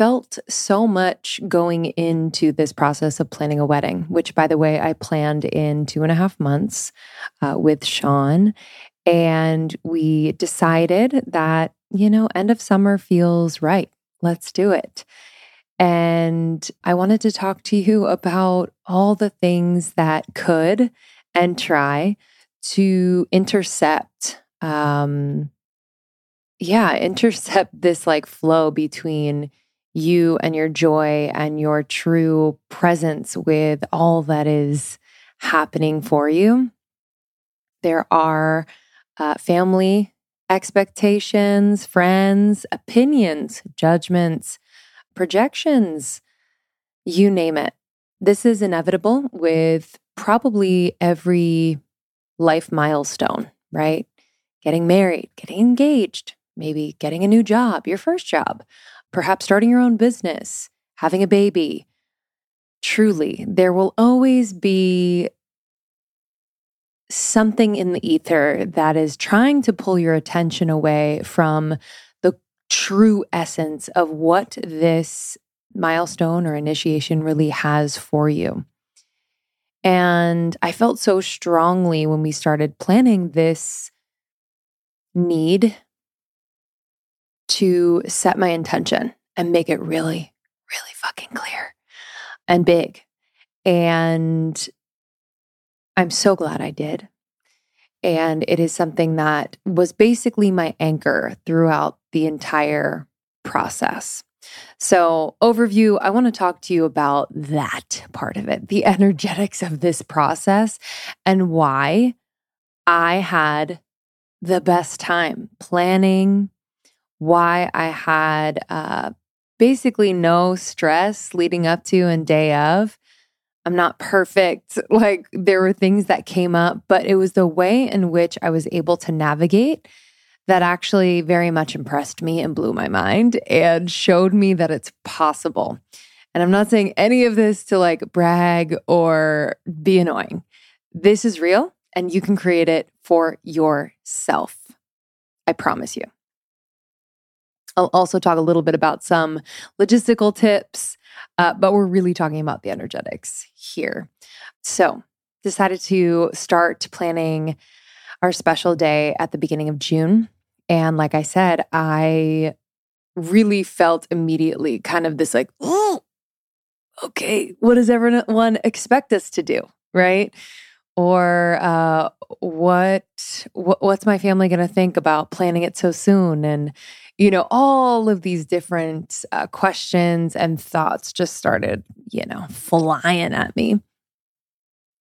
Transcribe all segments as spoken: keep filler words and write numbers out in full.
felt so much going into this process of planning a wedding, which, by the way, I planned in two and a half months uh, with Sean. And we decided that, you know, end of summer feels right. Let's do it. And I wanted to talk to you about all the things that could and try to intercept, um, yeah, intercept this like flow between you and your joy and your true presence with all that is happening for you. There are uh, family expectations, friends, opinions, judgments, projections, you name it. This is inevitable with probably every life milestone, right? Getting married, getting engaged, maybe getting a new job, your first job, perhaps starting your own business, having a baby. Truly, there will always be something in the ether that is trying to pull your attention away from the true essence of what this milestone or initiation really has for you. And I felt so strongly when we started planning this need to set my intention and make it really, really fucking clear and big. And I'm so glad I did. And it is something that was basically my anchor throughout the entire process. So, overview, I want to talk to you about that part of it, the energetics of this process and why I had the best time planning, why I had uh, basically no stress leading up to and day of. I'm not perfect. Like, there were things that came up, but it was the way in which I was able to navigate that actually very much impressed me and blew my mind and showed me that it's possible. And I'm not saying any of this to like brag or be annoying. This is real and you can create it for yourself. I promise you. I'll also talk a little bit about some logistical tips, uh, but we're really talking about the energetics here. So, decided to start planning our special day at the beginning of June. And like I said, I really felt immediately kind of this like, oh, okay, what does everyone expect us to do, right? Or uh, what, what what's my family going to think about planning it so soon? And, you know, all of these different uh, questions and thoughts just started, you know, flying at me.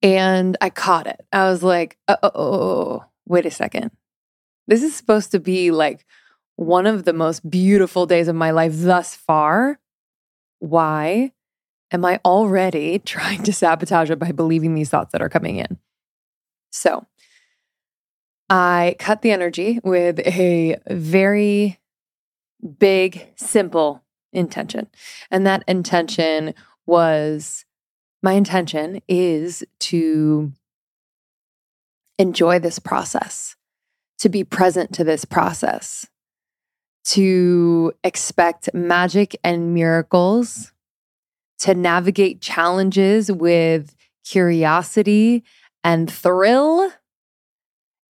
And I caught it. I was like, oh, oh, oh, wait a second. This is supposed to be like one of the most beautiful days of my life thus far. Why am I already trying to sabotage it by believing these thoughts that are coming in? So I cut the energy with a very big, simple intention. And that intention was... My intention is to enjoy this process, to be present to this process, to expect magic and miracles, to navigate challenges with curiosity and thrill.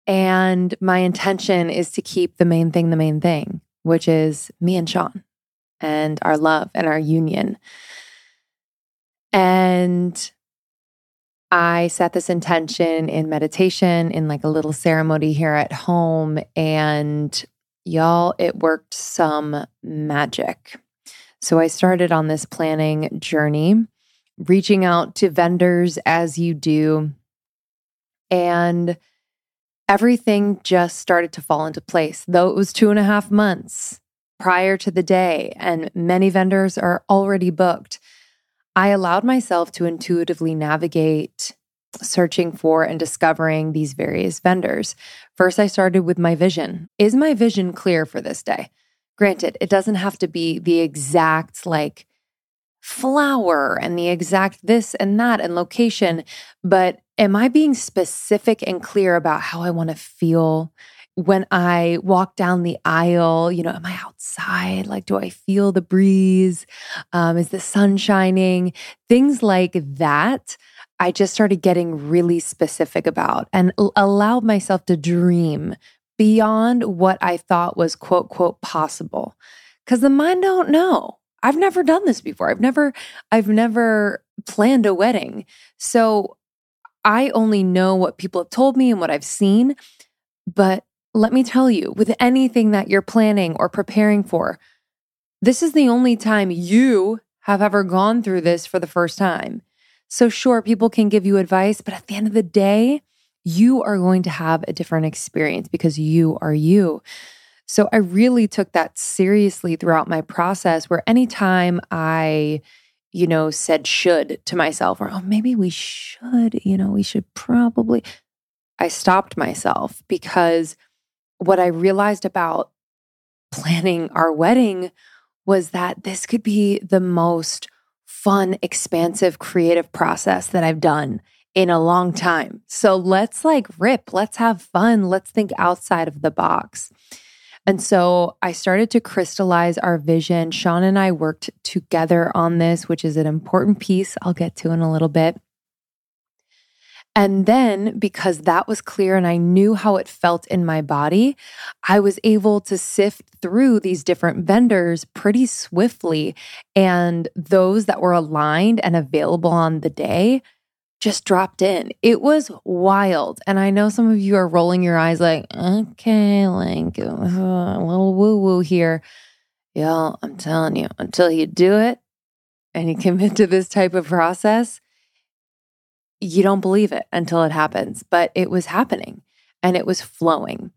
And my intention is to keep the main thing the main thing, which is me and Sean and our love and our union. And I set this intention in meditation, in like a little ceremony here at home, and y'all, it worked some magic. So I started on this planning journey, reaching out to vendors as you do, and everything just started to fall into place, though it was two and a half months prior to the day, and many vendors are already booked. I allowed myself to intuitively navigate searching for and discovering these various vendors. First, I started with my vision. Is my vision clear for this day? Granted, it doesn't have to be the exact like flower and the exact this and that and location, but am I being specific and clear about how I want to feel when I walk down the aisle, you know, am I outside? Like, do I feel the breeze? Um, is the sun shining? Things like that, I just started getting really specific about and l- allowed myself to dream beyond what I thought was quote, quote, possible. Because the mind don't know. I've never done this before. I've never, I've never planned a wedding. So I only know what people have told me and what I've seen. But let me tell you, with anything that you're planning or preparing for, this is the only time you have ever gone through this for the first time. So sure, people can give you advice, but at the end of the day, you are going to have a different experience because you are you. So I really took that seriously throughout my process, where anytime I, you know, said should to myself, or, oh, maybe we should, you know, we should probably, I stopped myself, because what I realized about planning our wedding was that this could be the most fun, expansive, creative process that I've done in a long time. So let's like rip, let's have fun, let's think outside of the box. And so I started to crystallize our vision. Sean and I worked together on this, which is an important piece I'll get to in a little bit. And then, because that was clear and I knew how it felt in my body, I was able to sift through these different vendors pretty swiftly. And those that were aligned and available on the day just dropped in. It was wild. And I know some of you are rolling your eyes like, okay, like uh, a little woo-woo here. Y'all, I'm telling you, until you do it and you commit to this type of process, you don't believe it until it happens. But it was happening and it was flowing.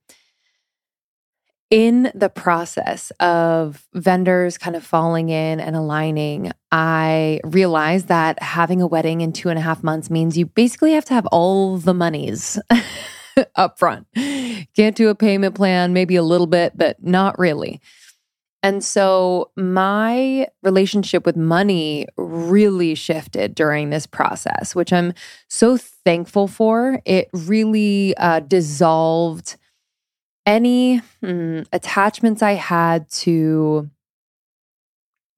In the process of vendors kind of falling in and aligning, I realized that having a wedding in two and a half months means you basically have to have all the monies up front. Can't do a payment plan, maybe a little bit, but not really. And so my relationship with money really shifted during this process, which I'm so thankful for. It really uh, dissolved any mm, attachments I had to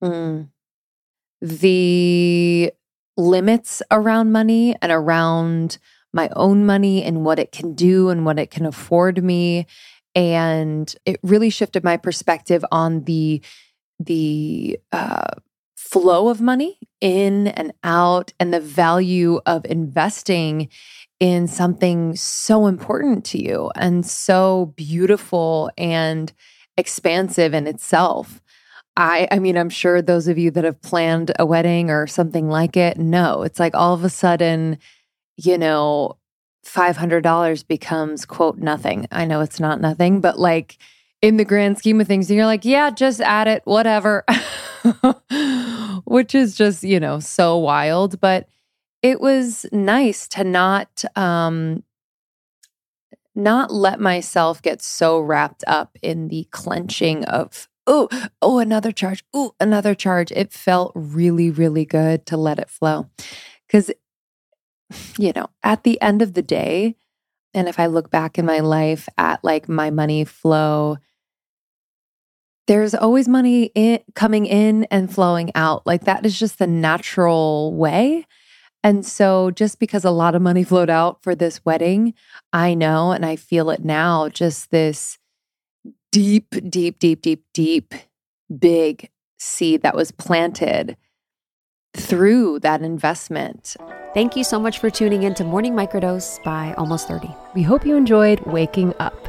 mm, the limits around money and around my own money and what it can do and what it can afford me. And it really shifted my perspective on the, the uh, flow of money in and out and the value of investing in something so important to you and so beautiful and expansive in itself. I, I mean, I'm sure those of you that have planned a wedding or something like it know, it's like all of a sudden, you know, five hundred dollars becomes quote nothing. I know it's not nothing, but like in the grand scheme of things, you're like, yeah, just add it, whatever, which is just, you know, so wild. But it was nice to not um, not let myself get so wrapped up in the clenching of, oh, oh, another charge, oh, another charge. It felt really, really good to let it flow. Because, you know, at the end of the day, and if I look back in my life at like my money flow, there's always money in, coming in and flowing out. Like that is just the natural way. And so just because a lot of money flowed out for this wedding, I know, and I feel it now, just this deep, deep, deep, deep, deep, big seed that was planted through that investment. Thank you so much for tuning in to Morning Microdose by Almost thirty. We hope you enjoyed waking up.